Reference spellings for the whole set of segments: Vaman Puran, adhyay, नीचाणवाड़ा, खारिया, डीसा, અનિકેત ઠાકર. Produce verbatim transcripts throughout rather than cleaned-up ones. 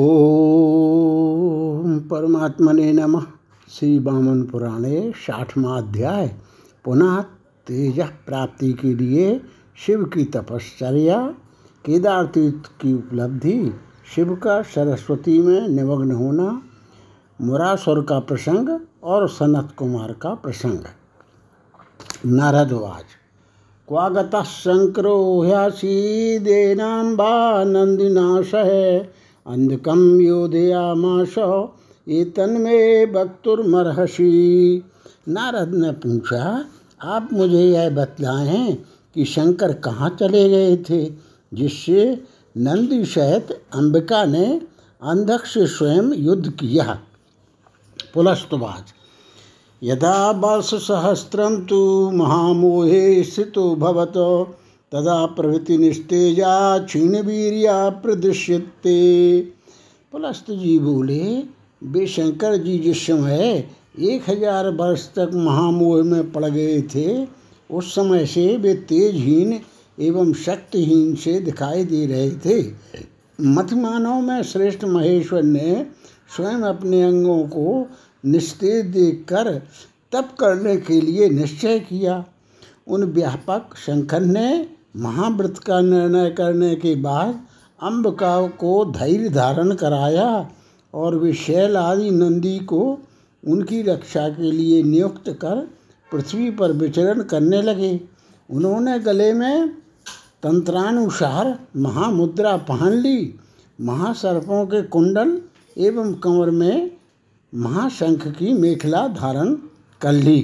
ओम परमात्मने नमः। श्री वामन पुराणे साठवां अध्याय पुनः तेज प्राप्ति के लिए शिव की तपश्चर्या, केदार तीर्थ की उपलब्धि, शिव का सरस्वती में निमग्न होना, मुरासुर का प्रसंग और सनत कुमार का प्रसंग। नारदवाच क्वागतः शंकरो ह्यासीदेनाम्बानन्दिनाशः अंधकं योधयामाशो ये तन्मे वक्तुर्मर्हसि। नारद ने पूछा, आप मुझे यह बतलाएं कि शंकर कहाँ चले गए थे जिससे नंदी सहित अंबिका ने अंधक से स्वयं युद्ध किया। पुलस्तवाच यदा वर्षसहस्रं तु महामोहे स्थितो भवतो तदा प्रवृत्ति निस्तेजा क्षीणवीर्या प्रदृश्यते। पुलस्त जी बोले, वे शंकर जी जिस समय एक हजार वर्ष तक महामोह में पड़ गए थे उस समय से वे तेजहीन एवं शक्तिहीन से दिखाई दे रहे थे। मतिमानों में श्रेष्ठ महेश्वर ने स्वयं अपने अंगों को निस्तेज देखकर तप करने के लिए निश्चय किया। उन व्यापक शंकर ने महाव्रत का निर्णय करने के बाद अंबिका को धैर्य धारण कराया और वे शैल आदि नंदी को उनकी रक्षा के लिए नियुक्त कर पृथ्वी पर विचरण करने लगे। उन्होंने गले में तंत्रानुसार महामुद्रा पहन ली, महासर्पों के कुंडल एवं कंवर में महाशंख की मेखला धारण कर ली।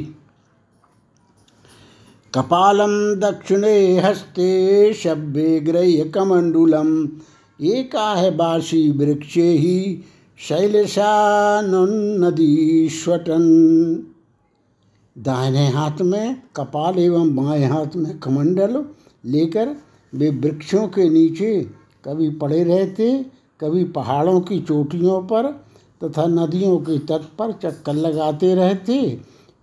कपालम दक्षिणे हस्ते शब्बे ग्रह्य कमंडुलम एकाह बासी वृक्षे ही शैलशानुन्नदीश्वटन। दाहिने हाथ में कपाल एवं बाएं हाथ में कमंडल लेकर वे वृक्षों के नीचे कभी पड़े रहते, कभी पहाड़ों की चोटियों पर तथा नदियों के तट पर चक्कर लगाते रहते।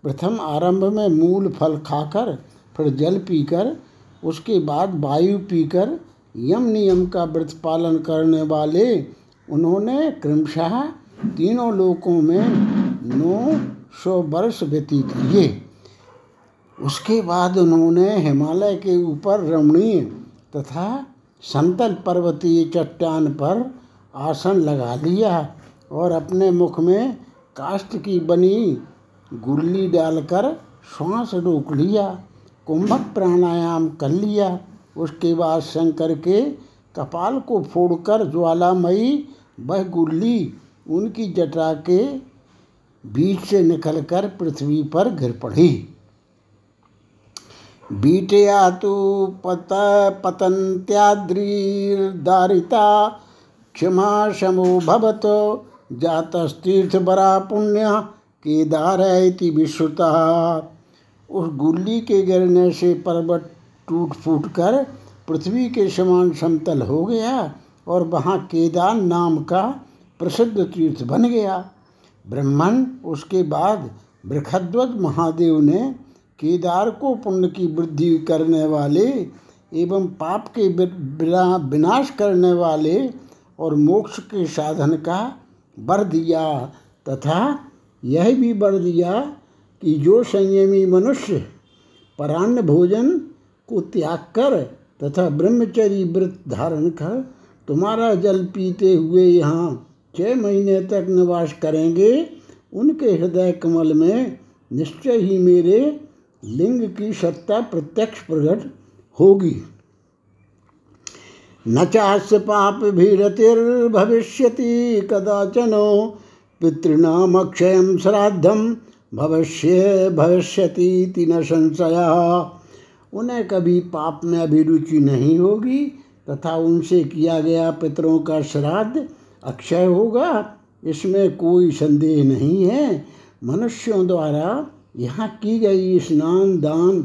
प्रथम आरंभ में मूल फल खाकर, फिर जल पीकर, उसके बाद वायु पीकर यम नियम का व्रत पालन करने वाले उन्होंने क्रमशः तीनों लोकों में नौ सौ वर्ष व्यतीत किए। उसके बाद उन्होंने हिमालय के ऊपर रमणीय तथा समतल पर्वतीय चट्टान पर आसन लगा लिया और अपने मुख में काष्ठ की बनी गुल्ली डालकर श्वास रोक लिया, कुंभक प्राणायाम कर लिया। उसके बाद शंकर के कपाल को फोड़कर ज्वालामयी वह गुल्ली उनकी जटा के बीच से निकलकर पृथ्वी पर गिर पड़ी। बीटया तो पत पतंत्याद्रीर्दारिता क्षमा शमो भवत जातस्तीर्थ बरा पुण्य केदार इति विश्रुता। उस गुल्ली के गिरने से पर्वत टूट फूट कर पृथ्वी के समान समतल हो गया और वहाँ केदार नाम का प्रसिद्ध तीर्थ बन गया। ब्रह्मन उसके बाद बृहद्वत महादेव ने केदार को पुण्य की वृद्धि करने वाले एवं पाप के विनाश करने वाले और मोक्ष के साधन का वर दिया तथा यह भी वर दिया कि जो संयमी मनुष्य परान्न भोजन को त्याग कर तथा ब्रह्मचर्य व्रत धारण कर तुम्हारा जल पीते हुए यहाँ छः महीने तक निवास करेंगे, उनके हृदय कमल में निश्चय ही मेरे लिंग की सत्ता प्रत्यक्ष प्रकट होगी। न चास्य पाप भीरतिर्भविष्यति कदाचनो पितृणाम अक्षयम श्राद्धम भविष्य भविष्यति न संशया। उन्हें कभी पाप में अभिरुचि नहीं होगी तथा उनसे किया गया पितरों का श्राद्ध अक्षय होगा, इसमें कोई संदेह नहीं है। मनुष्यों द्वारा यहाँ की गई स्नान, दान,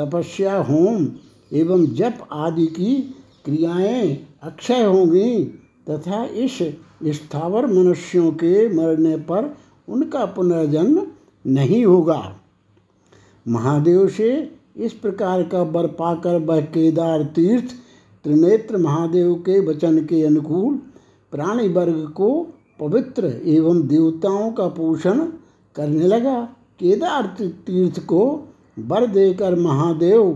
तपस्या, होम एवं जप आदि की क्रियाएं अक्षय होंगी तथा इस स्थावर मनुष्यों के मरने पर उनका पुनर्जन्म नहीं होगा। महादेव से इस प्रकार का वर पाकर वह केदार तीर्थ त्रिनेत्र महादेव के वचन के अनुकूल प्राणी वर्ग को पवित्र एवं देवताओं का पोषण करने लगा। केदार तीर्थ को वर देकर महादेव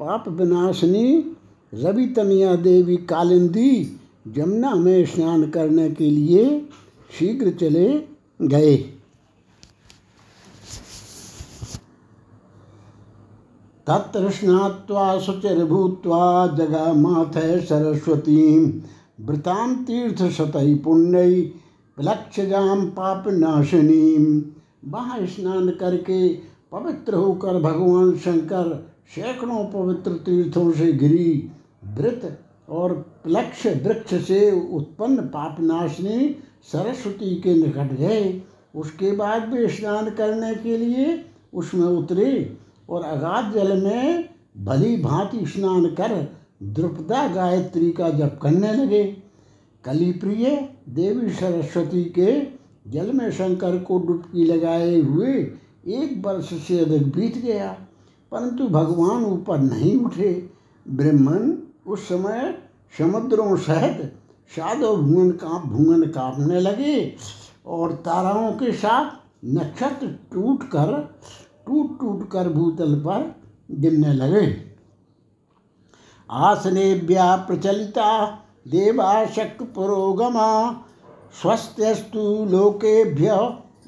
पाप विनाशनी रवि तनया देवी कालिंदी जमुना में स्नान करने के लिए शीघ्र चले गए। तत्र स्नात्वा शुचिर्भूत्वा जगामाथ सरस्वतीं वृतां तीर्थशतैः पुण्यैः विलक्षजां पापनाशिनीं। वहाँ स्नान करके पवित्र होकर भगवान शंकर सैकड़ों पवित्र तीर्थों से घिरी वृत और प्लक्ष वृक्ष से उत्पन्न पापनाशिनी सरस्वती के निकट गए। उसके बाद वे स्नान करने के लिए उसमें उतरे और अगाध जल में भली भांति स्नान कर द्रुपदा गायत्री का जप करने लगे। कलिप्रिय देवी सरस्वती के जल में शंकर को डुबकी लगाए हुए एक वर्ष से अधिक बीत गया, परंतु भगवान ऊपर नहीं उठे। ब्रह्मन उस समय समुद्रों सहित साधव भुवन काँप भुवन काँपने लगे और ताराओं के साथ नक्षत्र टूट कर टूट टूट कर भूतल पर गिरने लगे। आसनेभ्या प्रचलिता देवा शक्ति पुरोगमा स्वस्त्यस्तु लोकेभ्य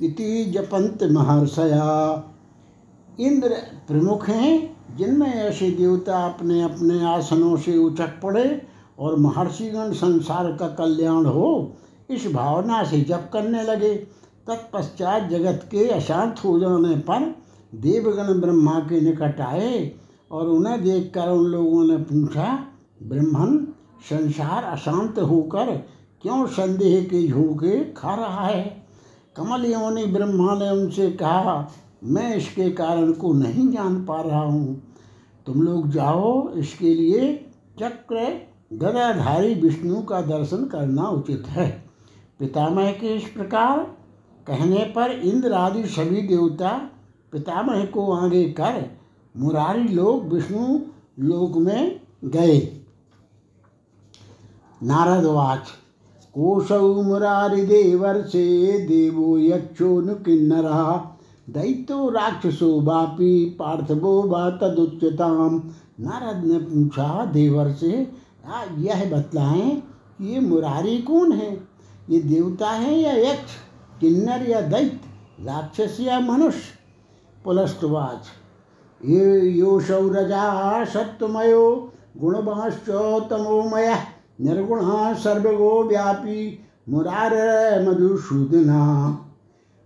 इति जपन्त महर्षया। इंद्र प्रमुख हैं, जिनमें ऐसे देवता अपने अपने आसनों से उछक पड़े और महर्षिगण संसार का कल्याण हो इस भावना से जप करने लगे। तत्पश्चात जगत के अशांत हो जाने पर देवगण ब्रह्मा के निकट आए और उन्हें देखकर उन लोगों ने पूछा, ब्रह्मन संसार अशांत होकर क्यों संदेह के झोंके खा रहा है? कमल योनि ब्रह्मा ने उनसे कहा, मैं इसके कारण को नहीं जान पा रहा हूँ, तुम लोग जाओ, इसके लिए चक्र गदाधारी विष्णु का दर्शन करना उचित है। पितामह के इस प्रकार कहने पर इंद्र आदि सभी देवता पितामह को आगे कर मुरारी लोग विष्णु लोक में गए। नारदवाच कोशौ मुरारी देवर्षे देवो यक्षो नु किन्नरः दैत्यो राक्षसो वापी पार्थवो वा तदुच्यताम्। नारद ने पूछा, देवर्षे यह बतलाएं कि ये मुरारी कौन है? ये देवता है या यक्ष, किन्नर या दैत्य, राक्षस या मनुष्य? पुलस्तवाच ये योषौ रजा सत्तमयो गुणवाश्च तमोमय निर्गुण सर्वगो व्यापी मुरार मधुसूदना।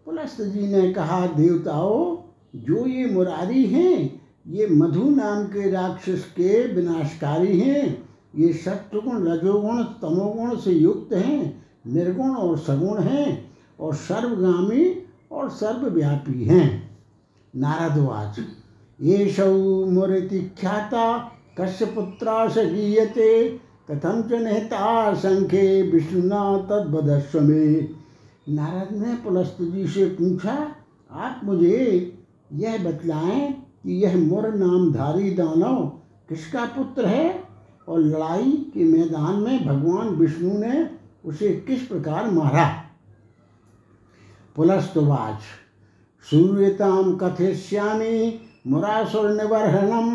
पुलस्त जी ने कहा, देवताओं, जो ये मुरारी हैं ये मधु नाम के राक्षस के विनाशकारी हैं। ये सत्वगुण रजोगुण तमोगुण से युक्त हैं, निर्गुण और सगुण हैं और सर्वगामी और सर्वव्यापी हैं। नारदवाच येषौ मुरति ख्याता कश्यपुत्रा स गीयते कथम च नेता संखे विष्णुना तद्वदस्व मे। नारद ने पुलस्त जी से पूछा, आप मुझे यह बतलाएं कि यह मुर नामधारी दानव किसका पुत्र है और लड़ाई के मैदान में भगवान विष्णु ने उसे किस प्रकार मारा? पुलस्तवाच सूर्यतां कथयिष्यामि मुरासुरनिबर्हणं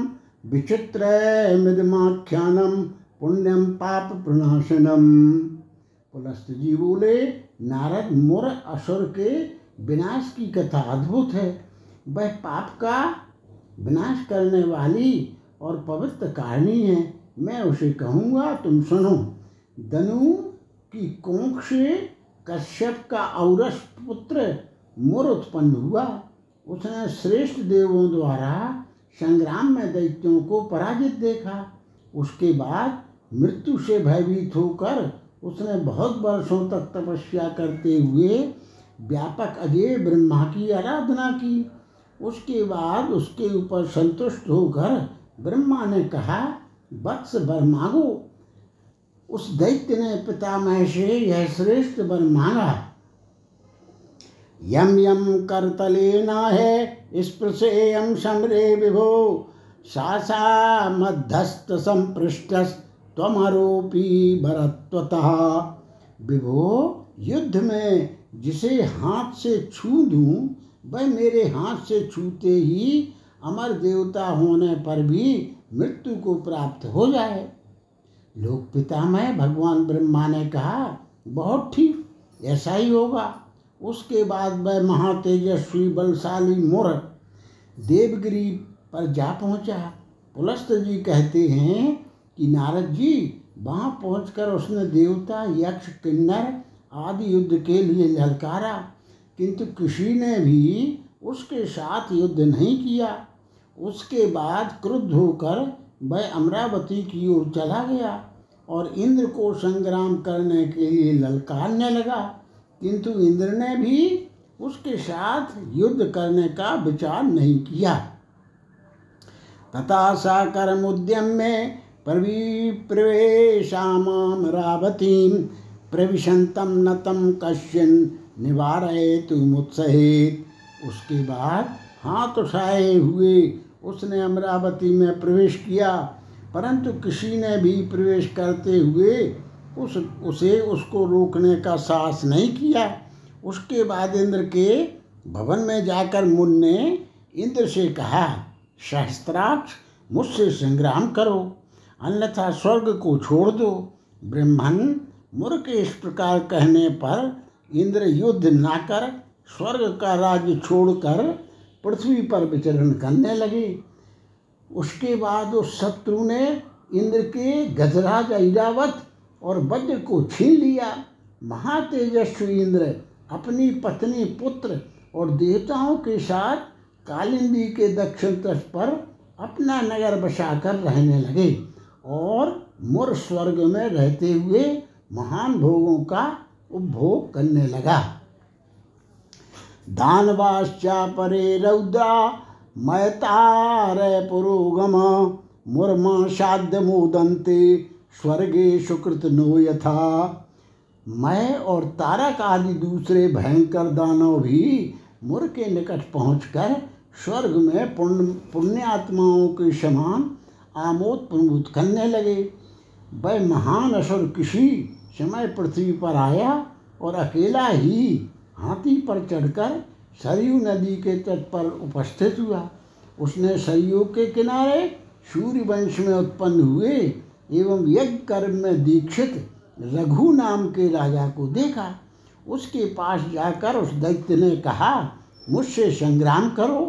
विचित्रमिदमाख्यानं पुण्यं पापप्रणाशनम्। पुलस्त जी बोले, नारद, मुर असुर के विनाश की कथा अद्भुत है। वह पाप का विनाश करने वाली और पवित्र कारिणी है। मैं उसे कहूँगा, तुम सुनो। दनु की कोंख से कश्यप का औरस पुत्र मुर उत्पन्न हुआ। उसने श्रेष्ठ देवों द्वारा संग्राम में दैत्यों को पराजित देखा। उसके बाद मृत्यु से भयभीत होकर उसने बहुत वर्षों तक तपस्या करते हुए व्यापक अजय ब्रह्मा की आराधना की। उसके बाद उसके ऊपर संतुष्ट होकर ब्रह्मा ने कहा, वत्स, वर मांगो। उस दैत्य ने पितामह से यह श्रेष्ठ वर मांगा। यम यम करतले नाहे स्पृशे यम समरे विभो सासा मध्यस्थ संपृष्टस्तमरोपी भरत्वतः। विभो युद्ध में जिसे हाथ से छू दूं, वह मेरे हाथ से छूते ही अमर देवता होने पर भी मृत्यु को प्राप्त हो जाए। लोक पितामह भगवान ब्रह्मा ने कहा, बहुत ठीक, ऐसा ही होगा। उसके बाद वह महातेजस्वी बलशाली मोर देवगिरी पर जा पहुंचा। पुलस्त जी कहते हैं कि नारद जी वहाँ पहुंचकर उसने देवता यक्ष किन्नर आदि युद्ध के लिए ललकारा, किंतु किसी ने भी उसके साथ युद्ध नहीं किया। उसके बाद क्रुद्ध होकर वह अमरावती की ओर चला गया और इंद्र को संग्राम करने के लिए ललकारने लगा, किंतु इंद्र ने भी उसके साथ युद्ध करने का विचार नहीं किया। तथा सा कर्म उद्यम में प्रवेशामरावतीं प्रविशंतम न तम कश्चिन निवारयेत् मुत्सहेत्। उसके बाद हाथ उठाए हुए उसने अमरावती में प्रवेश किया, परंतु किसी ने भी प्रवेश करते हुए उस उसे उसको रोकने का साहस नहीं किया। उसके बाद इंद्र के भवन में जाकर मुनि ने इंद्र से कहा, सहस्त्राक्ष मुझसे संग्राम करो, अन्यथा स्वर्ग को छोड़ दो। ब्रह्मन मूर्ख के इस प्रकार कहने पर इंद्र युद्ध ना कर स्वर्ग का राज्य छोड़कर पृथ्वी पर विचरण करने लगे। उसके बाद उस शत्रु ने इंद्र के गजराज ऐरावत और वज्र को छीन लिया। महातेजस्वी इंद्र अपनी पत्नी पुत्र और देवताओं के साथ कालिंदी के दक्षिण तट पर अपना नगर बसाकर रहने लगे और मूर स्वर्ग में रहते हुए महान भोगों का उपभोग करने लगा। दानवाश्चा परे रौद्रा मयतारे पुरोगम मुर्मा शाद्य मोदंते स्वर्गे सुकृत नो यथा। मय और तारक आदि दूसरे भयंकर दानव भी मुर के निकट पहुंचकर स्वर्ग में पुण्य पुण्यात्माओं के समान आमोद प्रमोद करने लगे। वह महान असुर किसी समय पृथ्वी पर आया और अकेला ही हाथी पर चढ़कर सरयू नदी के तट पर उपस्थित हुआ। उसने सरयू के किनारे सूर्यवंश में उत्पन्न हुए एवं यज्ञ कर्म में दीक्षित रघु नाम के राजा को देखा। उसके पास जाकर उस दैत्य ने कहा, मुझसे संग्राम करो,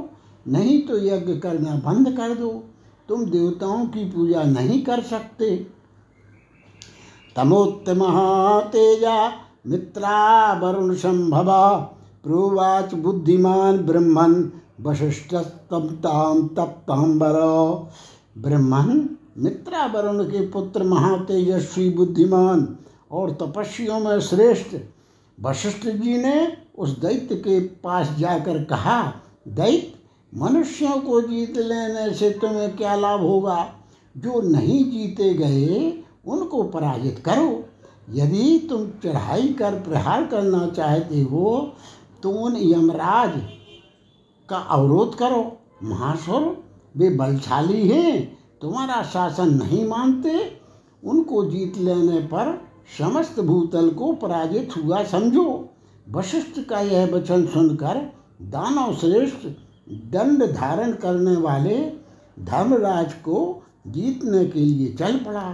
नहीं तो यज्ञ करना बंद कर दो, तुम देवताओं की पूजा नहीं कर सकते। तमोत्तमः तेजा मित्रा वरुण संभवा प्रोवाच बुद्धिमान ब्रह्मन वशिष्ठस्तं तां तप्तांबर। ब्रह्मन मित्रा वरुण के पुत्र महातेजस्वी बुद्धिमान और तपस्वियों में श्रेष्ठ वशिष्ठ जी ने उस दैत्य के पास जाकर कहा, दैत्य मनुष्यों को जीत लेने से तुम्हें क्या लाभ होगा, जो नहीं जीते गए उनको पराजित करो। यदि तुम चढ़ाई कर प्रहार करना चाहते हो तो उन यमराज का अवरोध करो। महासुर, वे बलशाली हैं, तुम्हारा शासन नहीं मानते, उनको जीत लेने पर समस्त भूतल को पराजित हुआ समझो। वशिष्ठ का यह वचन सुनकर दानव श्रेष्ठ दंड धारण करने वाले धर्मराज को जीतने के लिए चल पड़ा।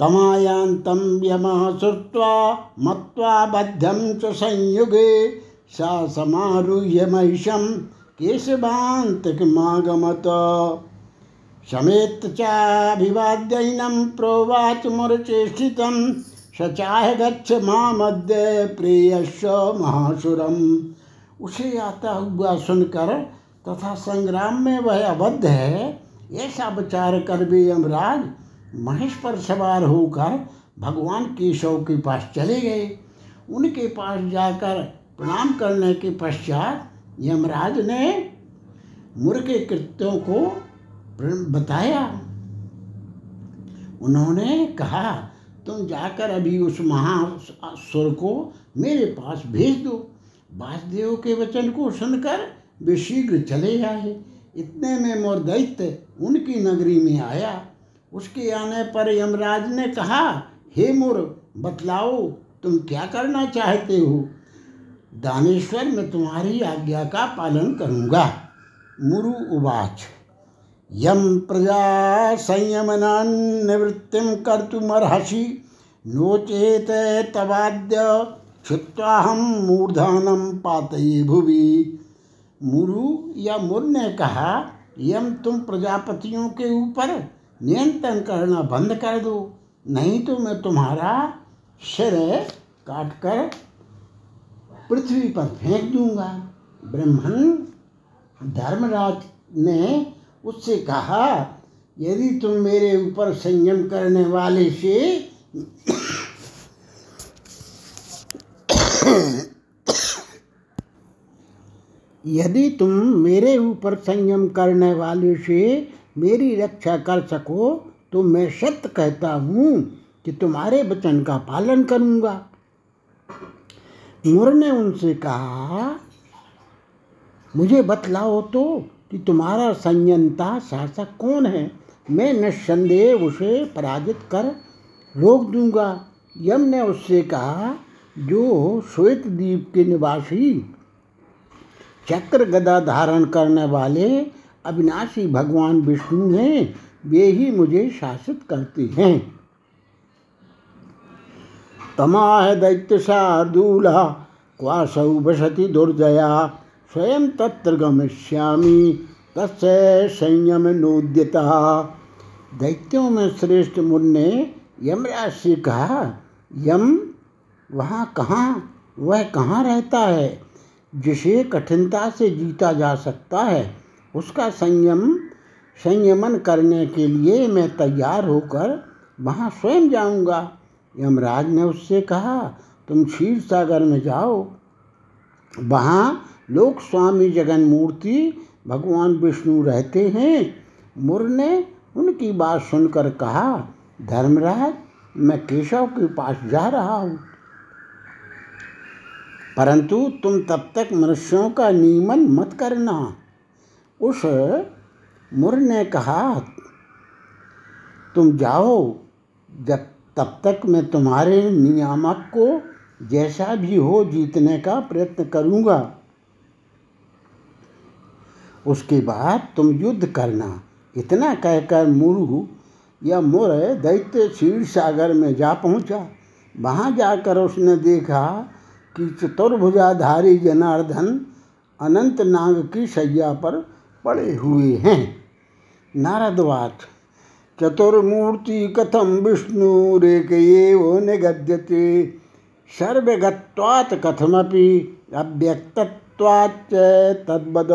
तमायांतं यमः श्रुत्वा मत्वा बद्धं च संयुगे सा समारुह्य महिषं केशवान्तकमागमत। समेत चाभिवाद्यैनं प्रोवाच मुरचेष्टितं स चाह गच्छ मामद्य प्रेयस्स महासुरम्। उसे आता हुआ सुनकर तथा संग्राम में वह अबद्ध है ऐसा विचार कर भी यमराज महिष पर सवार होकर भगवान केशव के पास चले गए। उनके पास जाकर प्रणाम करने के पश्चात यमराज ने मूर्ख के कृत्यों को बताया। उन्होंने कहा, तुम जाकर अभी उस महासुर को मेरे पास भेज दो। वासुदेव के वचन को सुनकर वे शीघ्र चले आए। इतने में मोर दैत्य उनकी नगरी में आया। उसके आने पर यमराज ने कहा, हे मूर्ख, बतलाओ तुम क्या करना चाहते हो। दानेश्वर, मैं तुम्हारी आज्ञा का पालन करूँगा। मुरु उवाच, यम प्रजा संयमनान् निवृत्तिं कर्तुमर्हसि, नो चेत् तवाद्य क्षिप्त्वाहं मूर्धनं पातये भुवि। मुरु या मुर ने कहा, यम, तुम प्रजापतियों के ऊपर नियंत्रण करना बंद कर दो, नहीं तो मैं तुम्हारा सिर काट कर पृथ्वी पर फेंक दूंगा। ब्राह्मण धर्मराज ने उससे कहा, यदि तुम मेरे ऊपर संयम करने वाले से यदि तुम मेरे ऊपर संयम करने वाले से मेरी रक्षा कर सको तो मैं सत्य कहता हूँ कि तुम्हारे वचन का पालन करूँगा। मुर ने उनसे कहा, मुझे बतलाओ तो कि तुम्हारा संयंता शासक कौन है, मैं निस्संदेह उसे पराजित कर रोक दूंगा। यम ने उससे कहा, जो श्वेत द्वीप के निवासी चक्र गदा धारण करने वाले अविनाशी भगवान विष्णु हैं, वे ही मुझे शासित करते हैं। तमाह दैत्यशार्दूला क्वासौ वसति दुर्जया, स्वयं तत्र गमिष्यामि तस्य संयम नोद्यता। दैत्यों में श्रेष्ठ मुर ने यमराज से कहा, यम, वहाँ कहाँ वह कहाँ रहता है जिसे कठिनता से जीता जा सकता है। उसका संयम संयमन करने के लिए मैं तैयार होकर वहाँ स्वयं जाऊँगा। यमराज ने उससे कहा, तुम क्षीर सागर में जाओ, वहाँ लोक स्वामी जगन मूर्ति भगवान विष्णु रहते हैं। मुर ने उनकी बात सुनकर कहा, धर्मराज, मैं केशव के पास जा रहा हूँ, परंतु तुम तब तक मनुष्यों का नियमन मत करना। उस मुर ने कहा, तुम जाओ, जब तब तक मैं तुम्हारे नियामक को जैसा भी हो जीतने का प्रयत्न करूँगा, उसके बाद तुम युद्ध करना। इतना कहकर मुरु या मुर दैत्य क्षीर सागर में जा पहुँचा। वहाँ जाकर उसने देखा कि चतुर्भुजाधारी जनार्दन अनंत नाग की शैया पर पड़े हुए हैं। नारदवाच, चतुर्मूर्ति कथम विष्णुरेकएव निगद्यते, सर्वगत्वात् कथमपि अव्यक्तत्वाच्च तद्वद।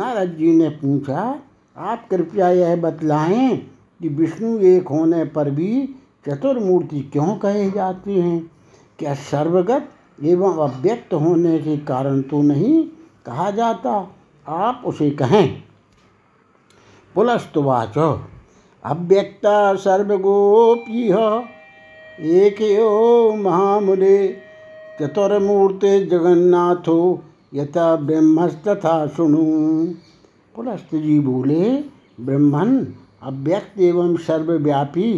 नारद जी ने पूछा, आप कृपया यह बतलाएं कि विष्णु एक होने पर भी चतुर्मूर्ति क्यों कहे जाते हैं, क्या सर्वगत एवं अव्यक्त होने के कारण तो नहीं कहा जाता, आप उसे कहें। पुलस्तुवाच, अव्यक्त सर्वगोप्यः एकयो महामुने, चतुर्मूर्ते जगन्नाथो यथा ब्रह्मस्तथा शुणु। पुलस्त जी बोले, ब्रह्मन, अव्यक्त एवं सर्वव्यापी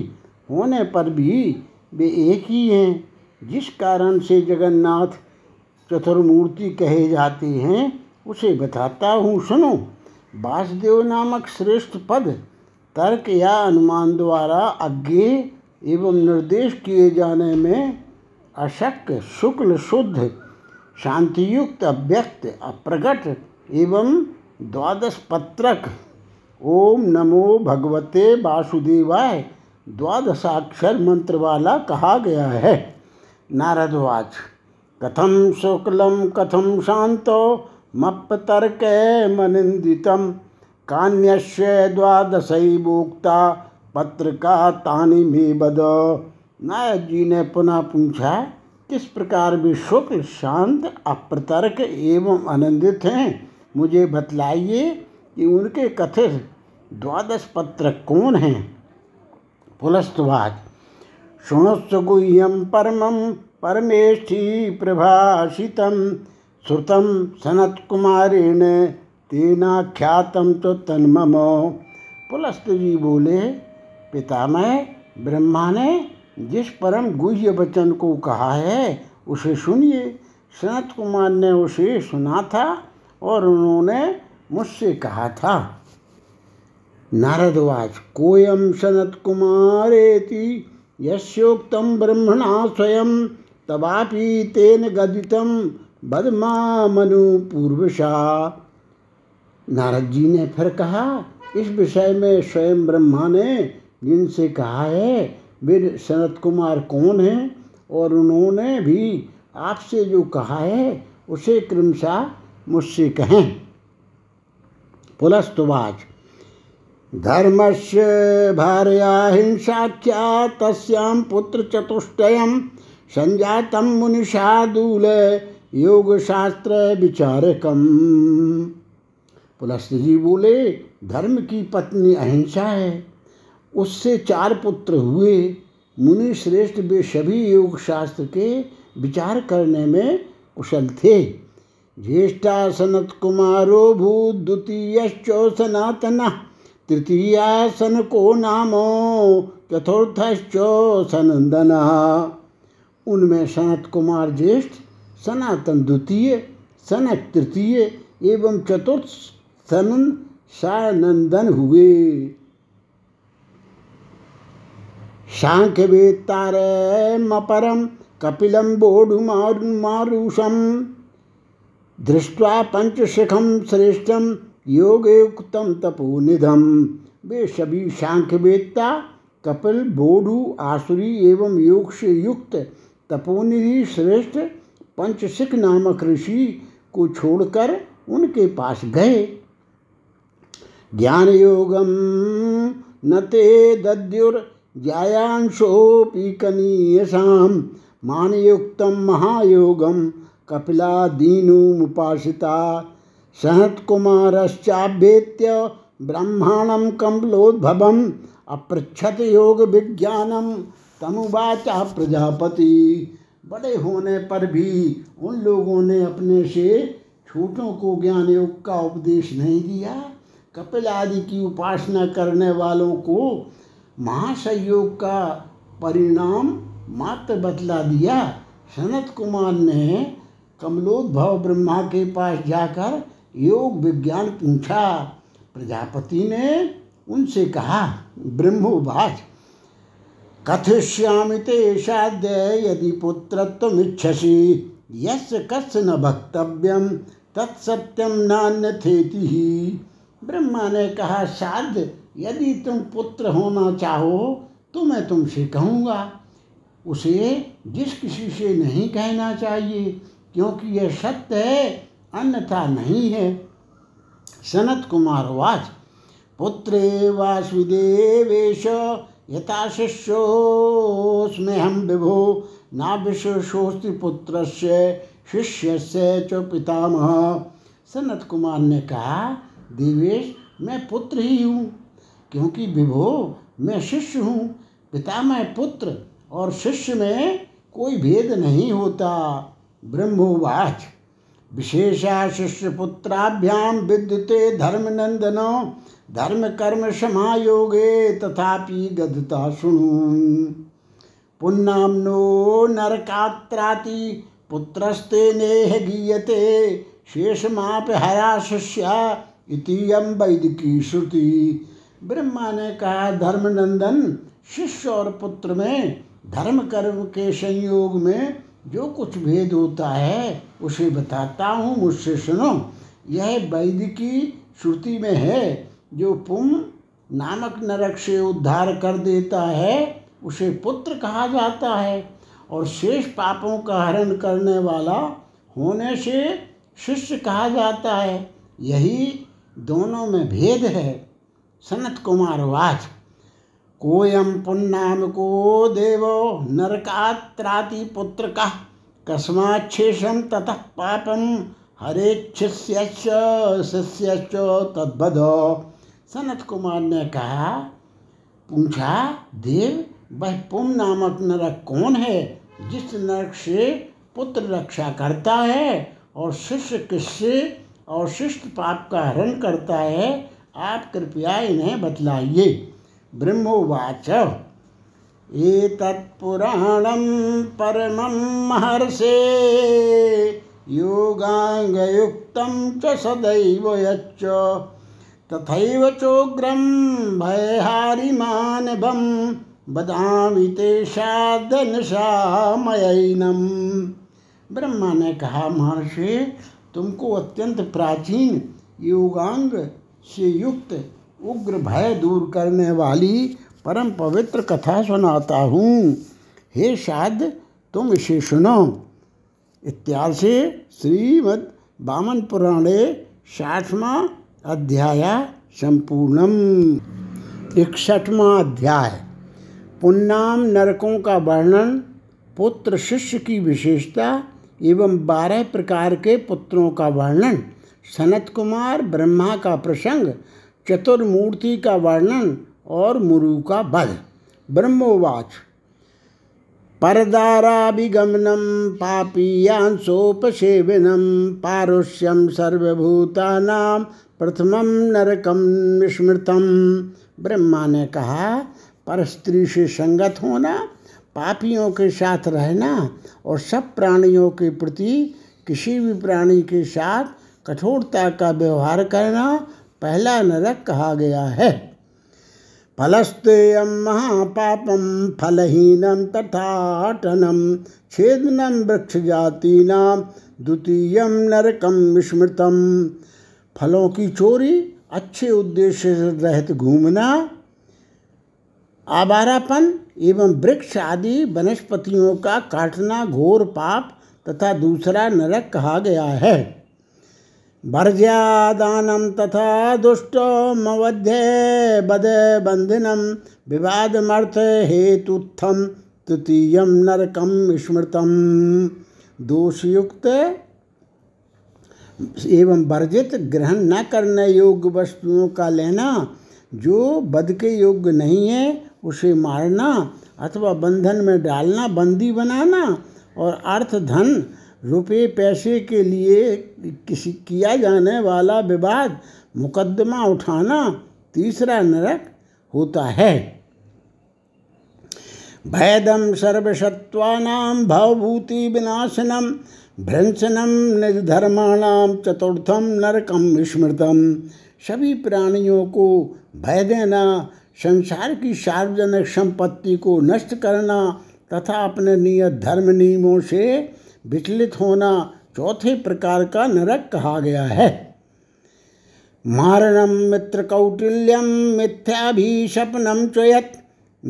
होने पर भी वे एक ही हैं, जिस कारण से जगन्नाथ चतुर्मूर्ति कहे जाते हैं उसे बताता हूँ, सुनो। वासुदेव नामक श्रेष्ठ पद तर्क या अनुमान द्वारा अज्ञेय एवं निर्देश किए जाने में अशक्त, शुक्ल, शुद्ध, शांतियुक्त, अव्यक्त, अप्रगट एवं द्वादश पत्रक ओम नमो भगवते वासुदेवाय द्वादशाक्षर मंत्र वाला कहा गया है। नारदवाच, कथम शुक्लम कथम शांतो मप्तर्क मनिंदितम, कान्यस्य द्वादशई भोक्ता पत्रिका तानि मे बद। नारद जी ने पुनः पूछा, किस प्रकार भी शुक्ल, शांत, अप्रतर्क एवं आनंदित हैं, मुझे बतलाइए कि उनके कथित द्वादश पत्रक कौन हैं। पुलस्तवाच, शुणुस्व गुह्यम परमं परमेष्ठी प्रभाषितं, श्रुतं सनत्कुमारेण तेनाख्यातं च तन्मम। पुलस्त जी बोले, पितामह ब्रह्मा ने जिस परम गुह्य वचन को कहा है उसे सुनिए। सनत कुमार ने उसे सुना था और उन्होंने मुझसे कहा था। नारदवाच कोयम सनत कुमारेति यस्योक्तम ब्रह्मणा स्वयं तवापि तेन गदितम बदमा मनु पूर्वशा। नारद जी ने फिर कहा, इस विषय में स्वयं ब्रह्मा ने जिनसे कहा है वे सनत कुमार कौन हैं और उन्होंने भी आपसे जो कहा है उसे क्रमशः मुझसे कहें। पुलस्तवाच धर्मस्य भार्या हिंसाख्या तस्यां पुत्रचतुष्टयं संजातं मुनिशादूल योगशास्त्र विचारकम्। पुलस्त जी बोले, धर्म की पत्नी अहिंसा है, उससे चार पुत्र हुए। मुनि श्रेष्ठ वे सभी योगशास्त्र के विचार करने में कुशल थे। ज्येष्ठा सनत कुमारो भूत द्वितीयश्चो सनातनः तृतीया सनको नामो चतुर्थश्चो सनंदनः। उनमें सनत कुमार ज्येष्ठ, सनातन द्वितीय, सनक तृतीय एवं चतुर्थ सनन सानंदन हुए। सांख्यवेत्तारमपरम कपिलम बोढ़ुमारुषम दृष्ट्वा पंचशिखम श्रेष्ठम योगयुक्तम तपोनिधम। वे सभी सांख्यवेत्ता, कपिल, बोधु, आसुरी एवं योग से युक्त तपोनिधि श्रेष्ठ पंचशिख नामक ऋषि को छोड़कर उनके पास गए। ज्ञान योगम नते दद्युर ज्ञायांशोपि कनीयसाम मानयुक्तम महायोगम कपिला दीनुमुपासिता सहत कुमारश्चाभ्येत्य ब्रह्माणं कमलोद्भवं अपृच्छत योग विज्ञानम तमुवाचा प्रजापति। बड़े होने पर भी उन लोगों ने अपने से छोटों को ज्ञान योग का उपदेश नहीं दिया। कपिल आदि की उपासना करने वालों को महासंयोग का परिणाम मात्र बतला दिया। सनत कुमार ने कमलोद्भव ब्रह्मा के पास जाकर योग विज्ञान पूछा। प्रजापति ने उनसे कहा, ब्रह्मोवाच कथिष्यामि ते श्राद्ध यदि पुत्रत्वमिच्छसि यस्य कस्य न वक्तव्यं तत्सत्यं नान्यथेति हि। ब्रह्मा ने कहा, श्राद्ध यदि तुम पुत्र होना चाहो तो मैं तुमसे कहूँगा। उसे जिस किसी से नहीं कहना चाहिए क्योंकि यह सत्य है, अन्यथा नहीं है। सनत कुमार वाच पुत्रे वासुदेवेश यथा शिष्योस्मे हम विभो ना विशोषोस्ति पुत्रस्य शिष्यस्य च पितामह। सनत कुमार ने कहा, देवेश मैं पुत्र ही हूँ, क्योंकि विभो मैं शिष्य हूँ। पितामह पुत्र और शिष्य में कोई भेद नहीं होता। ब्रह्मोवाच विशेषा शिष्यपुत्राभ्याम विद्यते धर्मनंदनो धर्म कर्म समायोगे तथापि गदता शुणु पुन्नाम्नो नरकात्राति पुत्रस्ते नेह गीयते शेषमाप हरा शिष्या इतियम वैदिकी श्रुति। ब्रह्मा ने कहा, धर्मनंदन, शिष्य और पुत्र में धर्म कर्म के संयोग में जो कुछ भेद होता है उसे बताता हूँ, मुझसे सुनो। यह वैदिकी श्रुति में है, जो पुम नामक नरक से उद्धार कर देता है उसे पुत्र कहा जाता है, और शेष पापों का हरण करने वाला होने से शिष्य कहा जाता है। यही दोनों में भेद है। सनत कुमार वाच कोयम पुन्नाम को देवो नरकात्राति पुत्र का कस्माच्छेषम ततः पापम हरेच्छिष्यश्च शिष्यश्च तद्वद। सनत कुमार ने कहा, पूछा, देव वह पुम नामक नरक कौन है जिस नरक से पुत्र रक्षा करता है और शिष्य किससे और शिष्ट पाप का हरण करता है? आप कृपया इन्हें बतलाइए। ब्रह्मोवाच एतत्पुराणं परमं महर्षे योगांगयुक्तं च सदैव यच्च तथैव चोग्रं भयहारिमानवं बदामि ते साधनशामयैनं। ब्रह्मा ने कहा, महर्षि तुमको अत्यंत प्राचीन योगांग से युक्त उग्र भय दूर करने वाली परम पवित्र कथा सुनाता हूँ। हे शाद, तुम इसे सुनो। इत्यार्षे श्रीमद् वामन पुराणे साठवां अध्याय संपूर्णम। इकसठवां अध्याय पुण्यम नरकों का वर्णन, पुत्र शिष्य की विशेषता एवं बारह प्रकार के पुत्रों का वर्णन, सनत कुमार ब्रह्मा का प्रसंग, चतुर्मूर्ति का वर्णन और मुरु का बध। ब्रह्मोवाच परदाराभिगमनम पापीयांसोपसेवनम पारुष्यम सर्वभूतानाम प्रथमम नरकम विस्मृतम। ब्रह्मा ने कहा, परस्त्री से संगत होना, पापियों के साथ रहना और सब प्राणियों के प्रति किसी भी प्राणी के साथ कठोरता का व्यवहार करना पहला नरक कहा गया है। फलस्तेयम महापापम फलहीनम तथाटनम छेदनम वृक्ष जातीनाम द्वितीयम नरकम विस्मृतम। फलों की चोरी, अच्छे उद्देश्य से रहित घूमना, आवारापन एवं वृक्ष आदि वनस्पतियों का काटना घोर पाप तथा दूसरा नरक कहा गया है। भर्ज्यादानम तथा दुष्टम अवध्य बद बंधनम विवादमर्थ हेतुत्थम तृतीयम नरकम स्मृतम। दोषयुक्त एवं वर्जित, ग्रहण न करने योग्य वस्तुओं का लेना, जो बद के योग्य नहीं है उसे मारना अथवा बंधन में डालना, बंदी बनाना और अर्थ धन रुपये पैसे के लिए किसी किया जाने वाला विवाद मुकदमा उठाना तीसरा नरक होता है। भयदम सर्वसत्वानाम भवभूति विनाशनम भ्रंशनम निधर्माणाम चतुर्थम नरकम विस्मृतम। सभी प्राणियों को भय देना, संसार की सार्वजनिक संपत्ति को नष्ट करना तथा अपने नियत धर्म नियमों से विचलित होना चौथे प्रकार का नरक कहा गया है। मारणम मित्र कौटिल्यम मिथ्याभिशपनम चयत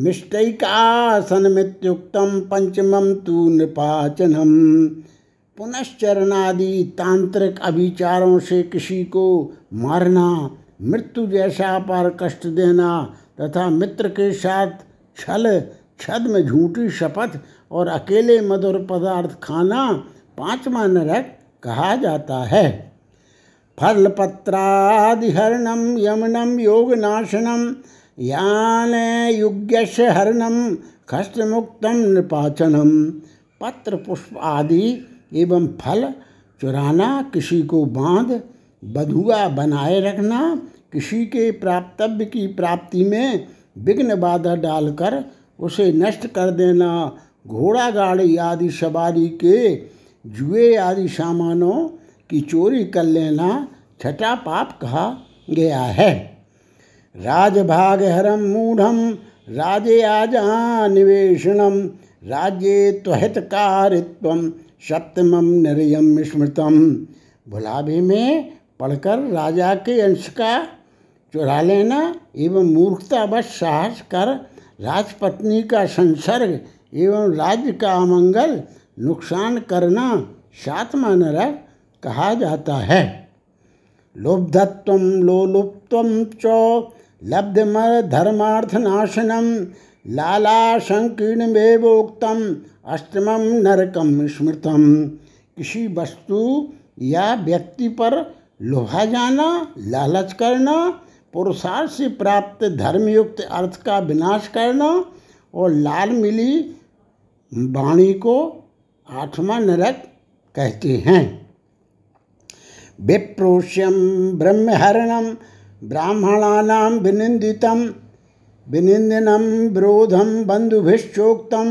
मिष्टैकासन मित्युक्तम पंचमम तु निपाचनम। पुनश्चरणादि तांत्रिक अभिचारों से किसी को मारना, मृत्यु जैसा अपार कष्ट देना तथा मित्र के साथ छल छद्म झूठी शपथ और अकेले मधुर पदार्थ खाना पांचवा नरक कहा जाता है। फल पत्रादिहरणम यमनम योगनाशनम यान युग्यश हरणम खष्टमुक्तम निपाचनम। पत्र पुष्प आदि एवं फल चुराना, किसी को बांध बंधुआ बनाए रखना, किसी के प्राप्तव्य की प्राप्ति में विघ्न बाधा डालकर उसे नष्ट कर देना, घोड़ा गाड़ी आदि सवारी के जुए आदि सामानों की चोरी कर लेना छठा पाप कहा गया है। राजभाग हरम मूढ़म राजे आजानिवेशनम राज्ये त्वहितकारित्वम सप्तमम नरयम स्मृतम। भुलावे में पढ़कर राजा के अंश का चुरा लेना एवं मूर्खतावश साहस कर राजपत्नी का संसर्ग एवं राज्य का अमंगल नुकसान करना सातवां नरक कहा जाता है। लोब्धत्वम लोलुप्तम चो लब्धमर धर्मार्थनाशनम लालाशंकीर्ण वेवोक्तम अष्टमम नरकम स्मृतम। किसी वस्तु या व्यक्ति पर लोहा जाना, लालच करना, पुरुषार्थ से प्राप्त धर्मयुक्त अर्थ का विनाश करना और लाल मिली वाणी को आठवां नरक कहते हैं। विप्रोष्यम ब्रह्महरणम ब्राह्मणानाम विनिंदितम विनिंदनम विरोधम बंधुभिश्चोक्तम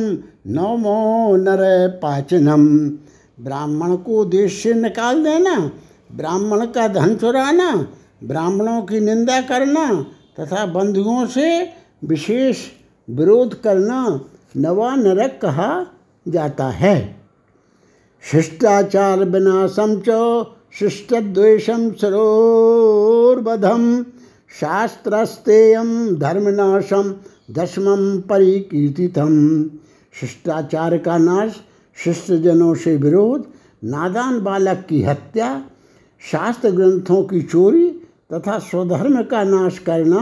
नमो नरय पाचनम। ब्राह्मण को देश से निकाल देना, ब्राह्मण का धन चुराना, ब्राह्मणों की निंदा करना तथा बंधुओं से विशेष विरोध करना नवा नरक कहा जाता है। शिष्टाचार विनाशम च शिष्टद्वेषम सरोर्वधम शास्त्रस्तेयम धर्मनाशम दशमम परिकीर्तितम। शिष्टाचार का नाश, शिष्टजनों से विरोध, नादान बालक की हत्या, शास्त्र ग्रंथों की चोरी तथा स्वधर्म का नाश करना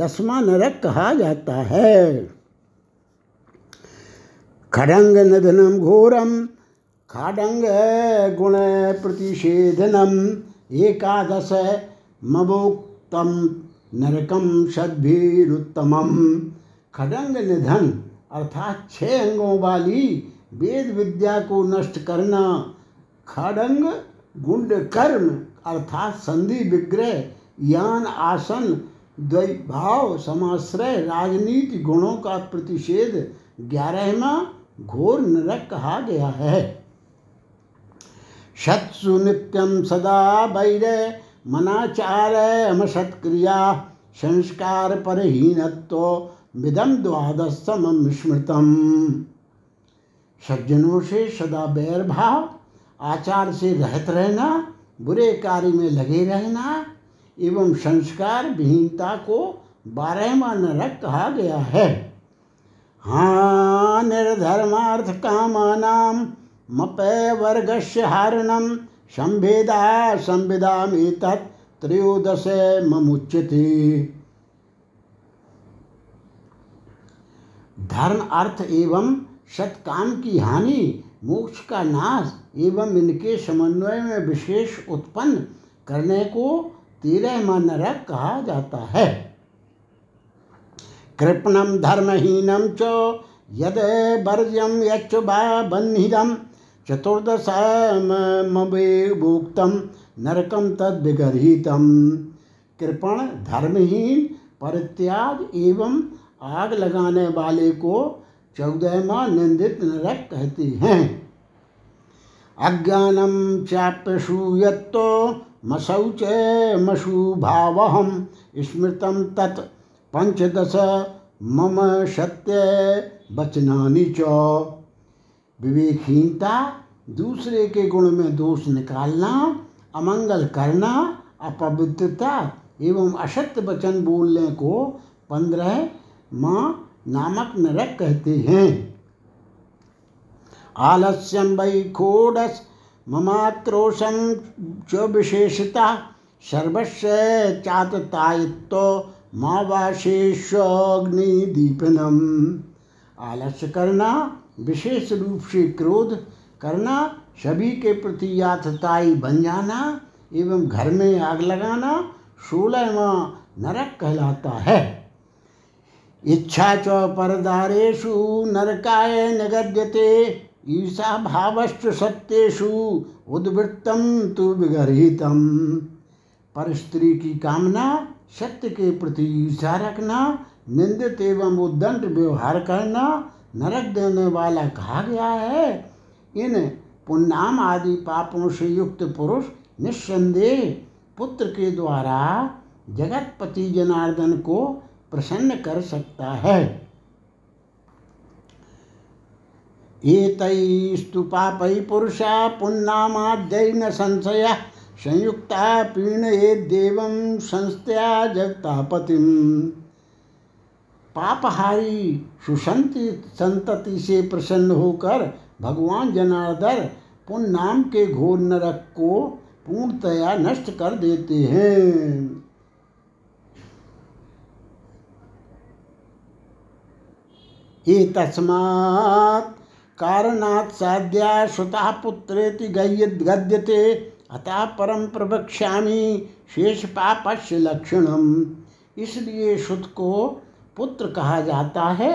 दसवां नरक कहा जाता है। खडंग निधनम घोरम खाडंग गुण प्रतिषेधनम एकादश मवोक्तम नरकम सद्भिरुत्तमम। खडंग निधन अर्थात छह अंगों वाली वेद विद्या को नष्ट करना, खडंग गुंड कर्म अर्थात संधि विग्रह, यान आसन, द्वैभाव समाश्रय, राजनीति गुणों का प्रतिषेध ग्यारहवा घोर नरक कहा गया है। शत्सु नित्यम सदा वैर्य मनाचार अमसत्क्रिया संस्कार परहीनत्व विदम द्वादशम स्मृतम। सज्जनों से सदा बैर भाव, आचार से रहत रहना, बुरे कार्य में लगे रहना एवं संस्कार विहीनता को बारहवां नरक कहा गया है। हाँ निर्धर्मार्थ कामानाम मपय वर्गस्य हारणम संभेदा संविदाम एतत् त्रयोदश ममुच्यते। धर्म अर्थ एवं सत्काम की हानि, मोक्ष का नाश एवं इनके समन्वय में विशेष उत्पन्न करने को तेरहवां नरक कहा जाता है। कृपणम धर्महीनम च यद वर्ज्यम यच्च वा बन्धिदम चतुर्दशमभोक्तम नरकम तद विगरहितम। कृपण, धर्महीन, परित्याग एवं आग लगाने वाले को चौदहवां निंदित नरक कहते हैं। अज्ञानम चाप्यसूयत्तो मशौच मशुभावहम स्मृतम तत् पंचदश मम सत्य वचनानि च। विवेकहीनता, दूसरे के गुण में दोष निकालना, अमंगल करना, अपवित्रता एवं असत्य वचन बोलने को पंद्रह माँ नामक नरक कहते हैं। आलस्यम वै खोडस ममाक्रोशम च विशेषता सर्वस्य चाततायित्व मावाशेष्वग्निदीपनम। आलस्य करना, विशेष रूप से क्रोध करना, सभी के प्रति यातताई बन जाना एवं घर में आग लगाना सोलहवां नरक कहलाता है। इच्छा च परदारेषु नरकाय निगद्यते ईशा भावश्च सत्येषु उद्वृत्तम तु विगरहितम। पर स्त्री की कामना, सत्य के प्रति ईर्षा रखना, निंदित एवं उद्दंड व्यवहार करना नरक देने वाला कहा गया है। इन पुण्यम आदि पापों से युक्त पुरुष निस्संदेह पुत्र के द्वारा जगतपति जनार्दन को प्रसन्न कर सकता है। एतैस्तु पापै पुरुषा पुण्यमाद्यै न संशयः संयुक्ता पीडयेद्देवं संस्थया जगतापतिं। पापहारी सुसंति संतति से प्रसन्न होकर भगवान जनार्दन पुण्य नाम के घोर नरक को पूर्णतया नष्ट कर देते हैं। एतस्मात् कारणात् साध्या श्रुता पुत्रेति गद्यते अतः परम प्रवक्ष्यामि शेष पापस्य लक्षणम। इसलिए श्रुत को पुत्र कहा जाता है।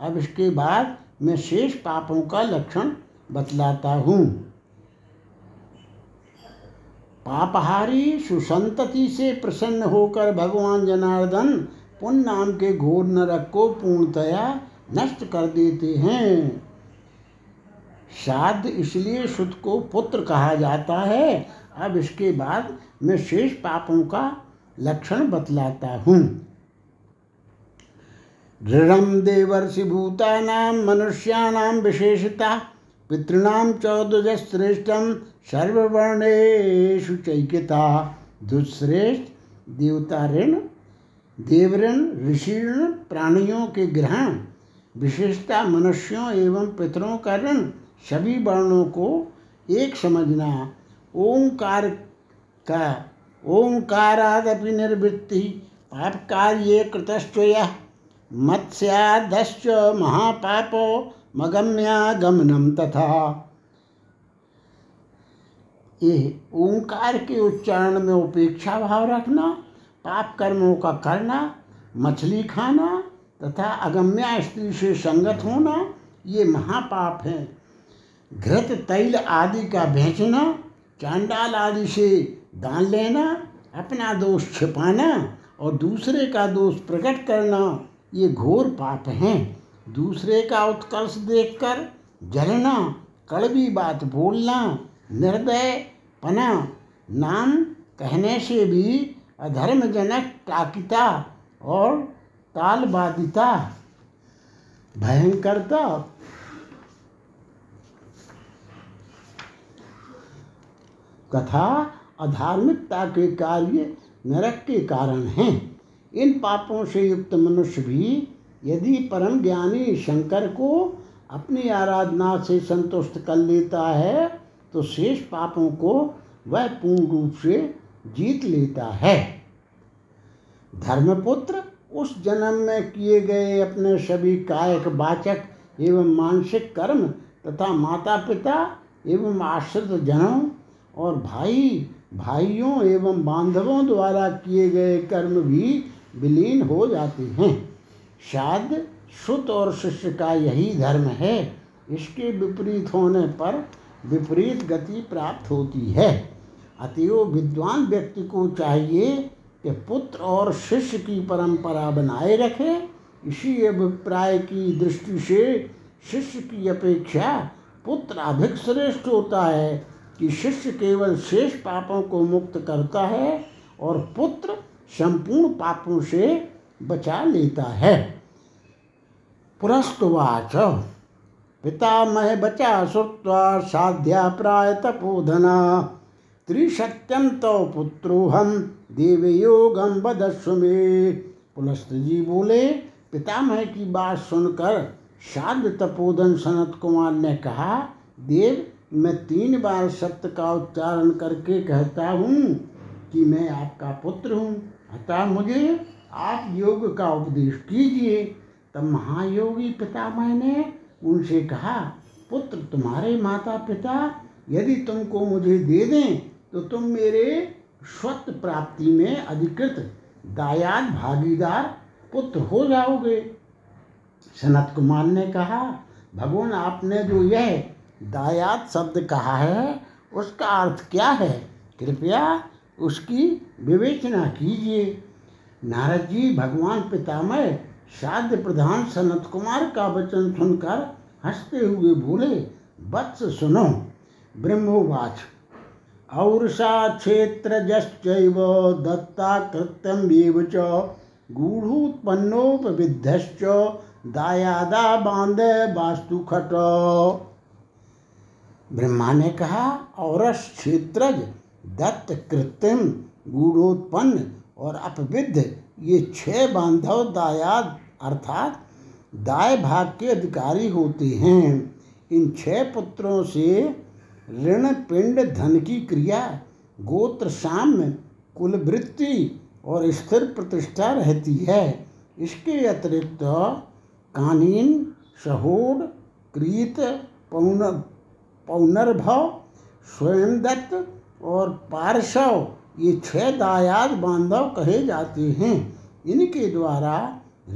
अब इसके बाद मैं शेष पापों का लक्षण बतलाता हूँ। पापहारी सुसंतति से प्रसन्न होकर भगवान जनार्दन पुण्य नाम के घोर नरक को पूर्णतया नष्ट कर देते हैं। श्राद्ध इसलिए शुद्ध को पुत्र कहा जाता है। अब इसके बाद मैं शेष पापों का लक्षण बतलाता हूँ। दृढ़म देवर्षि भूतानाम मनुष्याणाम विशेषता पितृणाम चौदजश्रेष्ठम सर्ववर्णेषु चैक्यता। दुश्रेष्ठ देवता ऋण, देवऋण, ऋषि ऋण, प्राणियों के ग्रहण, विशेषता मनुष्यों एवं पितरों का ऋण, सभी वर्णों को एक समझना। ओंकार का ओंकारादपि निर्वृत्ति पाप कार्ये कृतश्चयः मत्स्यादश्च महापापो मगम्या गमनम तथा। ये ओंकार के उच्चारण में उपेक्षा भाव रखना, पाप कर्मों का करना, मछली खाना तथा अगम्या स्त्री से संगत होना ये महापाप हैं। घृत तैल आदि का बेचना, चांडाल आदि से दान लेना, अपना दोष छिपाना और दूसरे का दोष प्रकट करना ये घोर पाप हैं। दूसरे का उत्कर्ष देखकर जलना, कड़वी बात बोलना, निर्दय पना, नाम कहने से भी अधर्मजनक ताकिता और तालबादिता, भयंकरता, कथा अधार्मिकता के कार्य नरक के कारण हैं। इन पापों से युक्त मनुष्य भी यदि परम ज्ञानी शंकर को अपनी आराधना से संतुष्ट कर लेता है तो शेष पापों को वह पूर्ण रूप से जीत लेता है। धर्मपुत्र उस जन्म में किए गए अपने सभी कायिक, वाचक एवं मानसिक कर्म तथा माता पिता एवं आश्रित जनों और भाई भाइयों एवं बांधवों द्वारा किए गए कर्म भी विलीन हो जाते हैं। श्राद्ध, श्रुत और शिष्य का यही धर्म है। इसके विपरीत होने पर विपरीत गति प्राप्त होती है। अतएव विद्वान व्यक्ति को चाहिए कि पुत्र और शिष्य की परंपरा बनाए रखे। इसी अभिप्राय की दृष्टि से शिष्य की अपेक्षा पुत्र अधिक श्रेष्ठ होता है कि शिष्य केवल शेष पापों को मुक्त करता है और पुत्र संपूर्ण पापों से बचा लेता है। पुरस्तवाच पितामह बचा श्रुत्वा साध्या प्राय तपोधना त्रिशत्यं तव पुत्रोहम देवयोगम वदस्व मे। पुलस्त जी बोले, पितामह की बात सुनकर श्राद्ध तपोधन सनत कुमार ने कहा, देव, मैं तीन बार सत्य का उच्चारण करके कहता हूँ कि मैं आपका पुत्र हूँ, अतः मुझे आप योग का उपदेश कीजिए। तब महायोगी पितामह ने उनसे कहा, पुत्र, तुम्हारे माता पिता यदि तुमको मुझे दे दें तो तुम मेरे स्वत प्राप्ति में अधिकृत दायाद भागीदार पुत्र हो जाओगे। सनत कुमार ने कहा, भगवान, आपने जो यह दायाद शब्द कहा है उसका अर्थ क्या है, कृपया उसकी विवेचना कीजिए। नारद जी भगवान पितामह श्राद्ध प्रधान सनत कुमार का वचन सुनकर हंसते हुए बोले, वत्स सुनो। ब्रह्मोवाच औरसा क्षेत्रजश्चैव दत्ता कृत्यं एव च गूढोत्पन्नोपविद्धश्च दायादा बांधे वास्तु खट। ब्रह्मा ने कहा, औरस क्षेत्रज, दत्त कृत्रिम, गूढ़ोत्पन्न और अपविद्ध ये छह बांधव दायाद अर्थात दाय भाग के अधिकारी होते हैं। इन छह पुत्रों से ऋण, पिंड, धन की क्रिया, गोत्र साम्य, कुलवृत्ति और स्थिर प्रतिष्ठा रहती है। इसके अतिरिक्त कानीन, सहोड, क्रीत, पौन पौनर्भव, स्वयंदत्त और पार्श्व ये छह दायाद बांधव कहे जाते हैं। इनके द्वारा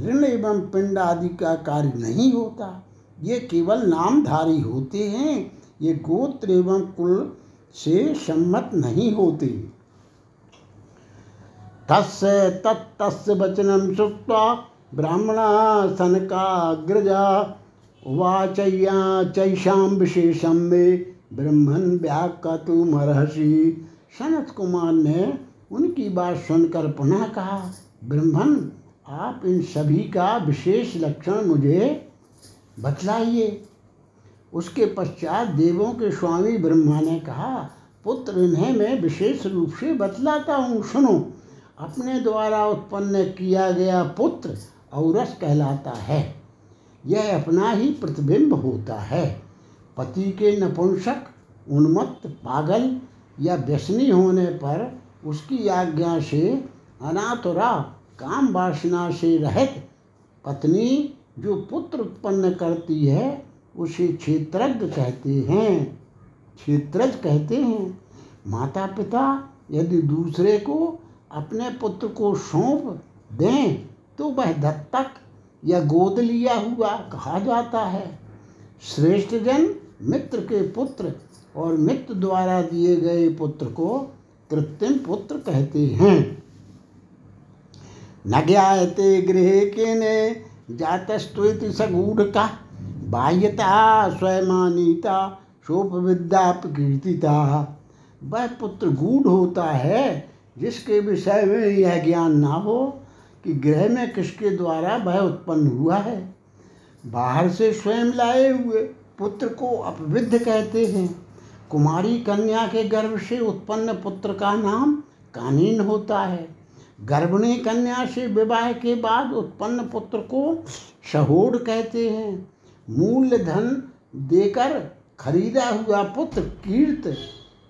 ऋण एवं पिंड आदि का कार्य नहीं होता, ये केवल नामधारी होते हैं। ये गोत्र एवं कुल से सम्मत नहीं होते। तस्य तत्तस्य वचनं श्रुत्वा ब्राह्मणः सनकाग्रजा उवाच चैषां विशेषं मे ब्रह्मन् व्याकर्तुमर्हसि। सनत कुमार ने उनकी बात सुनकर पुनः कहा, ब्रह्मन् आप इन सभी का विशेष लक्षण मुझे बतलाइए। उसके पश्चात देवों के स्वामी ब्रह्मा ने कहा, पुत्र इन्हें मैं विशेष रूप से बतलाता हूँ, सुनो। अपने द्वारा उत्पन्न किया गया पुत्र औरस कहलाता है। यह अपना ही प्रतिबिंब होता है। पति के नपुंसक, उन्मत्त, पागल या व्यसनी होने पर उसकी आज्ञा से अनातुरा काम वासना से रहित पत्नी जो पुत्र उत्पन्न करती है उसे क्षेत्रज्ञ कहते हैं। क्षेत्रज कहते हैं। माता पिता यदि दूसरे को अपने पुत्र को सौंप दें तो वह दत्तक या गोद लिया हुआ कहा जाता है। श्रेष्ठ जन मित्र के पुत्र और मित्र द्वारा दिए गए पुत्र को कृत्रिम पुत्र कहते हैं। न ज्ञायते गृहे केने जातस्तु इति सगूढ़ता बाह्यता स्वयमानीता शोप विद्या प्रकीर्तिता। वह पुत्र गूढ़ होता है जिसके विषय में यह ज्ञान ना हो कि गृह में किसके द्वारा वह उत्पन्न हुआ है। बाहर से स्वयं लाए हुए पुत्र को अपविद्ध कहते हैं। कुमारी कन्या के गर्भ से उत्पन्न पुत्र का नाम कानीन होता है। गर्भिणी कन्या से विवाह के बाद उत्पन्न पुत्र को शहोड़ कहते हैं। मूल धन देकर खरीदा हुआ पुत्र कीर्त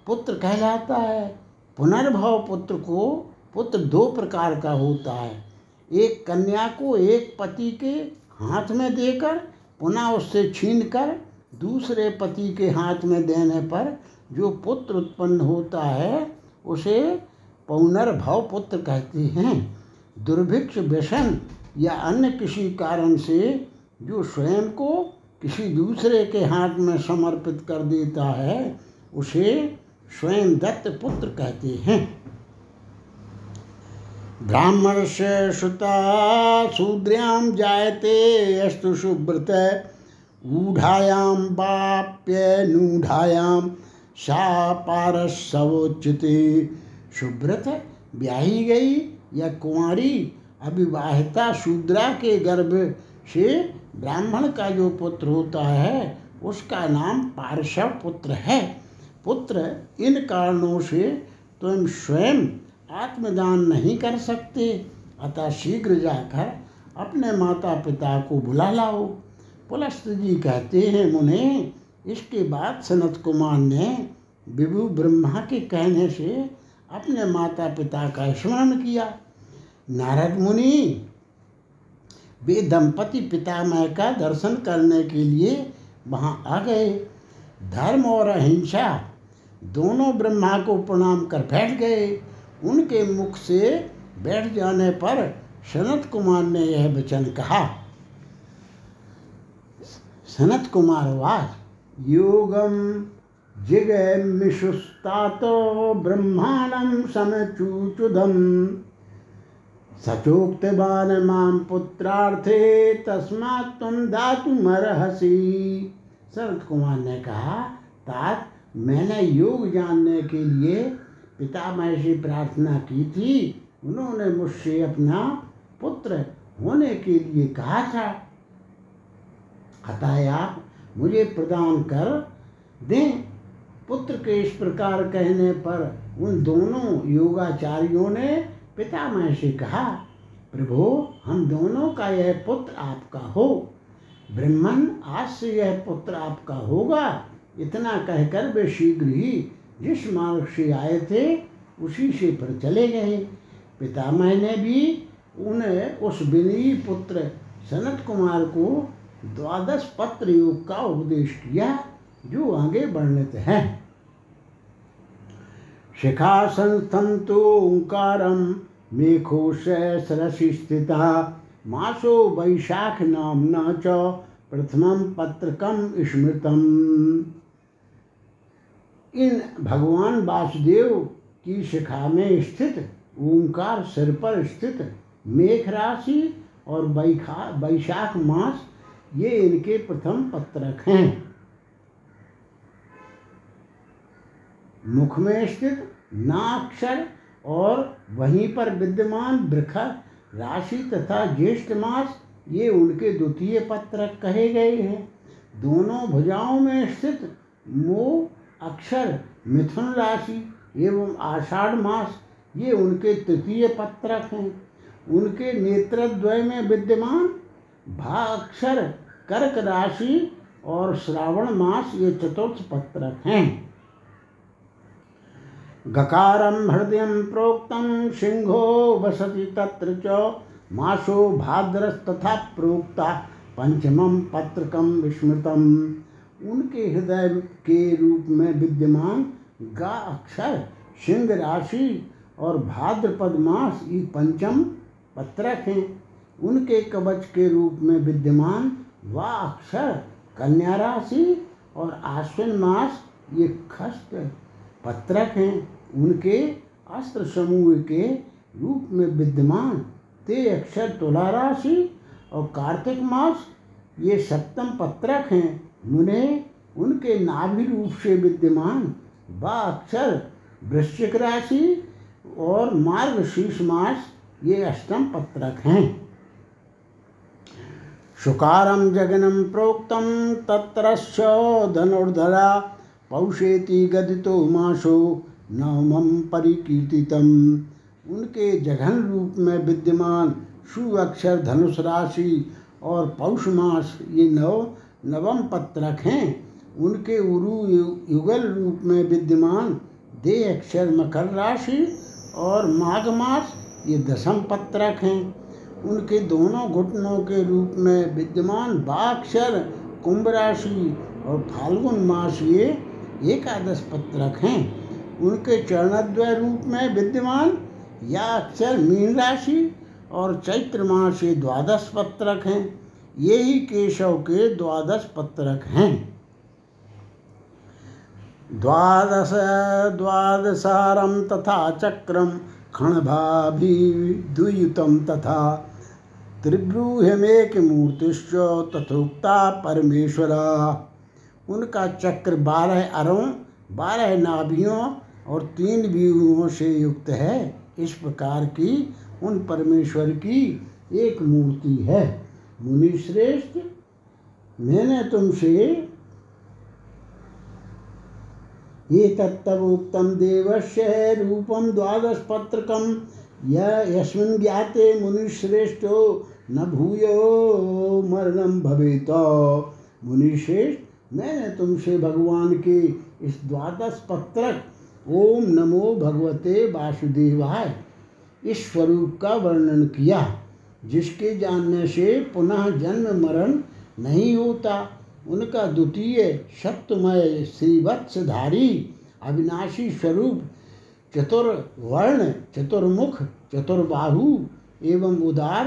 पुत्र कहलाता है। पुनर्भव पुत्र को पुत्र दो प्रकार का होता है। एक कन्या को एक पति के हाथ में देकर पुनः उससे छीनकर दूसरे पति के हाथ में देने पर जो पुत्र उत्पन्न होता है उसे पुनर्भव पुत्र कहते हैं। दुर्भिक्ष, व्यसन या अन्य किसी कारण से जो स्वयं को किसी दूसरे के हाथ में समर्पित कर देता है उसे स्वयं दत्त पुत्र कहते हैं। ब्राह्मण से श्रुता शूद्र्याम जायते अस्तु सुव्रत ऊढ़ायाम वाप्य नूढ़ायाम सा पारसवोच्यते। सुव्रत ब्याही गई या कुंवारी अविवाहिता शूद्रा के गर्भ से ब्राह्मण का जो पुत्र होता है उसका नाम पार्श्व पुत्र है। पुत्र इन कारणों से तुम स्वयं आत्मदान नहीं कर सकते, अतः शीघ्र जाकर अपने माता पिता को बुला लाओ। पुलस्त जी कहते हैं, मुने इसके बाद सनत कुमार ने विभु ब्रह्मा के कहने से अपने माता पिता का स्मरण किया। नारद मुनि वे दंपति पितामह का दर्शन करने के लिए वहाँ आ गए। धर्म और अहिंसा दोनों ब्रह्मा को प्रणाम कर बैठ गए। उनके मुख से बैठ जाने पर सनत कुमार ने यह वचन कहा। सनत कुमार वाच योगम जिगमिषुस्तातो ब्रह्माणं समचूचुदम् सचोक्तवान माम पुत्रार्थे तस्मात् तुम दातुमर्हसि। सनत कुमार ने कहा, तात मैंने योग जानने के लिए पितामह से प्रार्थना की थी। उन्होंने मुझसे अपना पुत्र होने के लिए कहा था, अतः आप मुझे प्रदान कर दें। पुत्र के इस प्रकार कहने पर उन दोनों योगाचार्यों ने पितामह से कहा, प्रभो हम दोनों का यह पुत्र आपका हो। ब्रह्मन आज से यह पुत्र आपका होगा। इतना कहकर वे शीघ्र ही जिस मार्ग से आए थे उसी से पर चले गए। पितामह ने भी उन्हें उस विनयी पुत्र सनत कुमार को द्वादश पत्र योग का उपदेश किया जो आगे वर्णित है। शिखा संस्थम तो ओंकारम मेघो सरसी स्थिता मासो वैशाख नामना च प्रथमम पत्रकम स्मृतम। इन भगवान वासुदेव की शिखा में स्थित ओंकार सिर पर स्थित मेघ राशि और बैखा वैशाख मास ये इनके प्रथम पत्रक हैं। मुख में स्थित नाक्षर और वहीं पर विद्यमान वृक्ष राशि तथा ज्येष्ठ मास ये उनके द्वितीय पत्रक कहे गए हैं। दोनों भुजाओं में स्थित मोह अक्षर मिथुन राशि एवं आषाढ़ मास ये उनके तृतीय पत्रक हैं। उनके नेत्रद्वय में विद्यमान भा अक्षर कर्क राशि और श्रावण मास ये चतुर्थ पत्रक हैं। गकारं हृदयं प्रोक्तं सिंहो वसति तत्र च मासो भाद्रस्तथा प्रोक्ता पंचमं पत्रकं विस्मृतम्। उनके हृदय के रूप में विद्यमान गा अक्षर सिंह राशि और भाद्रपद मास ये पंचम पत्रक हैं। उनके कवच के रूप में विद्यमान वा अक्षर कन्या राशि और आश्विन मास ये खष्ट पत्रक हैं। उनके अस्त्र समूह के रूप में विद्यमान ते अक्षर तुला राशि और कार्तिक मास ये सप्तम पत्रक हैं। मुने उनके नाभि रूप से विद्यमान बा अक्षर वृश्चिक राशि और मार्गशीर्ष मास ये अष्टम पत्रक हैं। शुकारम जगनम प्रोक्तम तत्रस्य धनुर्धरा पौषेति गदितो मासो नवमं परिकीर्तितम। उनके जघन रूप में विद्यमान शु अक्षर धनुष राशि और पौष मास ये नव नवम पत्रक हैं। उनके उरु युगल रूप में विद्यमान दे अक्षर मकर राशि और माघ मास ये दशम पत्रक हैं। उनके दोनों घुटनों के रूप में विद्यमान बाक्षर कुंभ राशि और फाल्गुन मास ये एकादश पत्रक हैं। उनके चरणद्वय रूप में विद्यमान या अक्षर मीन राशि और चैत्र मास ये द्वादश पत्रक हैं। यही केशव के द्वादश पत्रक हैं। द्वादश द्वादशारम तथा चक्रम खण्डभाभिद्युतम तथा त्रिभ्रूहमेक मूर्तिश्च तथोक्ता परमेश्वरा। उनका चक्र बारह अरों बारह नाभियों और तीन व्यूहों से युक्त है। इस प्रकार की उन परमेश्वर की एक मूर्ति है। मुनिश्रेष्ठ मैंने तुमसे ये तत्तवोक्तं देवस्य रूपं द्वादश पत्रकं यस्मिन् ज्ञाते मुनिश्रेष्ठो न भूयो मरणं भवेत्। मुनिश्रेष्ठ मैंने तुमसे भगवान के इस द्वादश पत्रक ओम नमो भगवते वासुदेवाय इस स्वरूप का वर्णन किया, जिसके जानने से पुनः जन्म मरण नहीं होता। उनका द्वितीय सप्तमय श्रीवत्सधारी अविनाशी स्वरूप चतुर्वर्ण चतुर्मुख चतुर्बाहु एवं उदार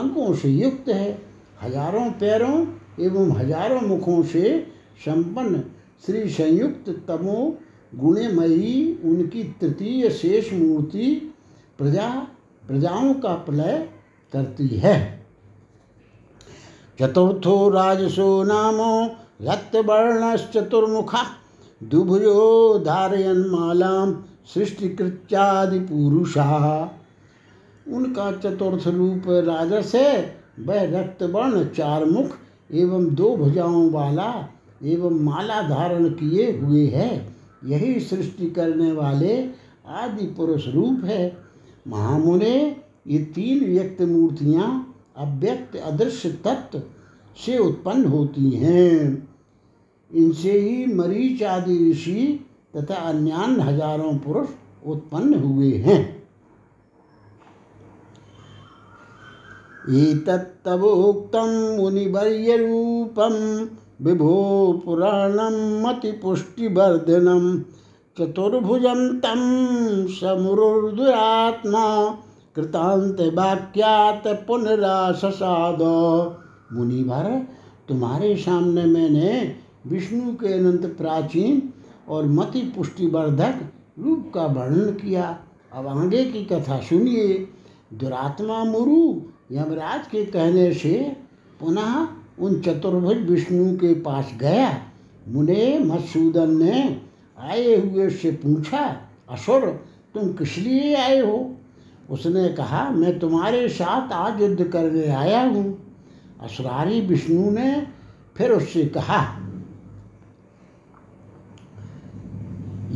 अंगों से युक्त है। हजारों पैरों एवं हजारों मुखों से संपन्न श्री संयुक्त तमो गुणमयी उनकी तृतीय शेष मूर्ति प्रजा प्रजाओं का प्रलय करती है। चतुर्थो राजसो नामो रक्तवर्णश्चतुर्मुखा दुभयो धारयन् मालां सृष्टिकृत्यादि पुरुषः। उनका चतुर्थ रूप राजस है। वह रक्तवर्ण चार मुख एवं दो भुजाओं वाला एवं माला धारण किए हुए है। यही सृष्टि करने वाले आदि पुरुष रूप है। महामुने ये तीन व्यक्त मूर्तियाँ अव्यक्त अदृश्य तत्व से उत्पन्न होती हैं। इनसे ही मरीच आदि ऋषि तथा अन्य हजारों पुरुष उत्पन्न हुए हैं। एतत्तवोक्तं मुनिवर्य रूपं विभो पुराणं मतिपुष्टिवर्धनं चतुर्भुजं तं समुरुर्दुरात्मा कृतांत वाक्यात पुनराससाद। मुनिवर तुम्हारे सामने मैंने विष्णु के अनंत प्राचीन और मति पुष्टिवर्धक रूप का वर्णन किया। अब आगे की कथा सुनिए। दुरात्मा मुरु यमराज के कहने से पुनः उन चतुर्भुज विष्णु के पास गया। मुने मधुसूदन ने आए हुए से पूछा, असुर तुम किस लिए आए हो? उसने कहा, मैं तुम्हारे साथ आज युद्ध करने आया हूँ। असुरारी विष्णु ने फिर उससे कहा,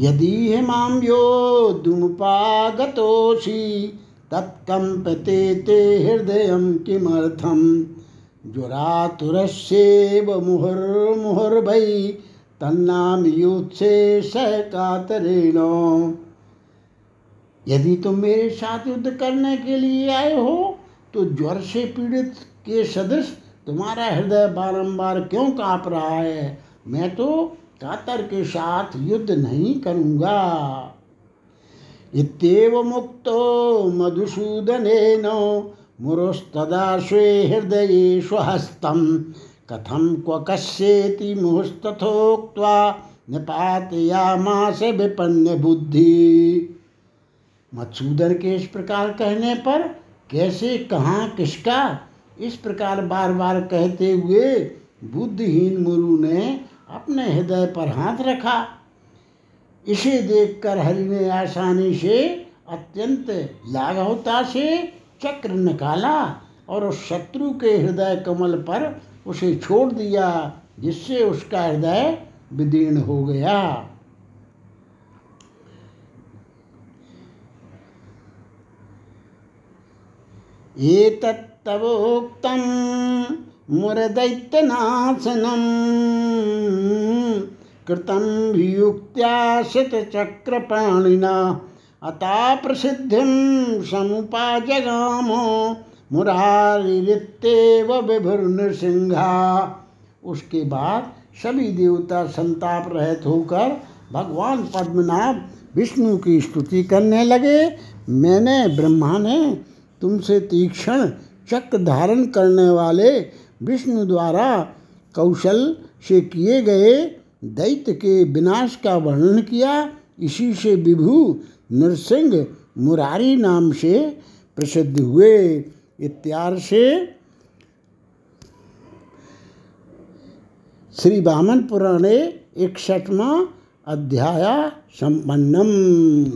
यदि माम यो दुमुपागतोषि तत्कंपते ते हृदयं किमर्थम जुरातुरस्येव मुहुर्मुहुर्वै तन्नाम युत्से स कातरेण। यदि तुम मेरे साथ युद्ध करने के लिए आए हो तो ज्वर से पीड़ित के सदृश तुम्हारा हृदय बारंबार क्यों काँप रहा है? मैं तो कातर के साथ युद्ध नहीं करूँगा। इत्येव मुक्तो मधुसूदनेन मुरोस्तदा स्वे हृदये स्वहस्तम कथम क्व कस्येति मुहुस्तथोक्त्वा निपातयामास विपन्न बुद्धि। मधुसूदन के इस प्रकार कहने पर कैसे, कहाँ, किसका, इस प्रकार बार बार कहते हुए बुद्धिहीन मुरु ने अपने हृदय पर हाथ रखा। इसे देखकर हरि ने आसानी से अत्यंत लाघवता से चक्र निकाला और उस शत्रु के हृदय कमल पर उसे छोड़ दिया, जिससे उसका हृदय विदीर्ण हो गया। एतत् तवोक्तं मुरदैत्यनाशनम् कृतं वियुक्त्या शतचक्रपाणिना अता प्रसिद्धिं समुपाजगामो मुरारिरित्येव विभुर्नृसिंहा। उसके बाद सभी देवता संताप रहित होकर भगवान पद्मनाभ विष्णु की स्तुति करने लगे। मैंने, ब्रह्मा ने तुमसे तीक्ष्ण चक्र धारण करने वाले विष्णु द्वारा कौशल से किए गए दैत्य के विनाश का वर्णन किया। इसी से विभु नृसिंह मुरारी नाम से प्रसिद्ध हुए। इत्यार से श्री वामन पुराणे इकसठवां अध्याय सम्पन्नम।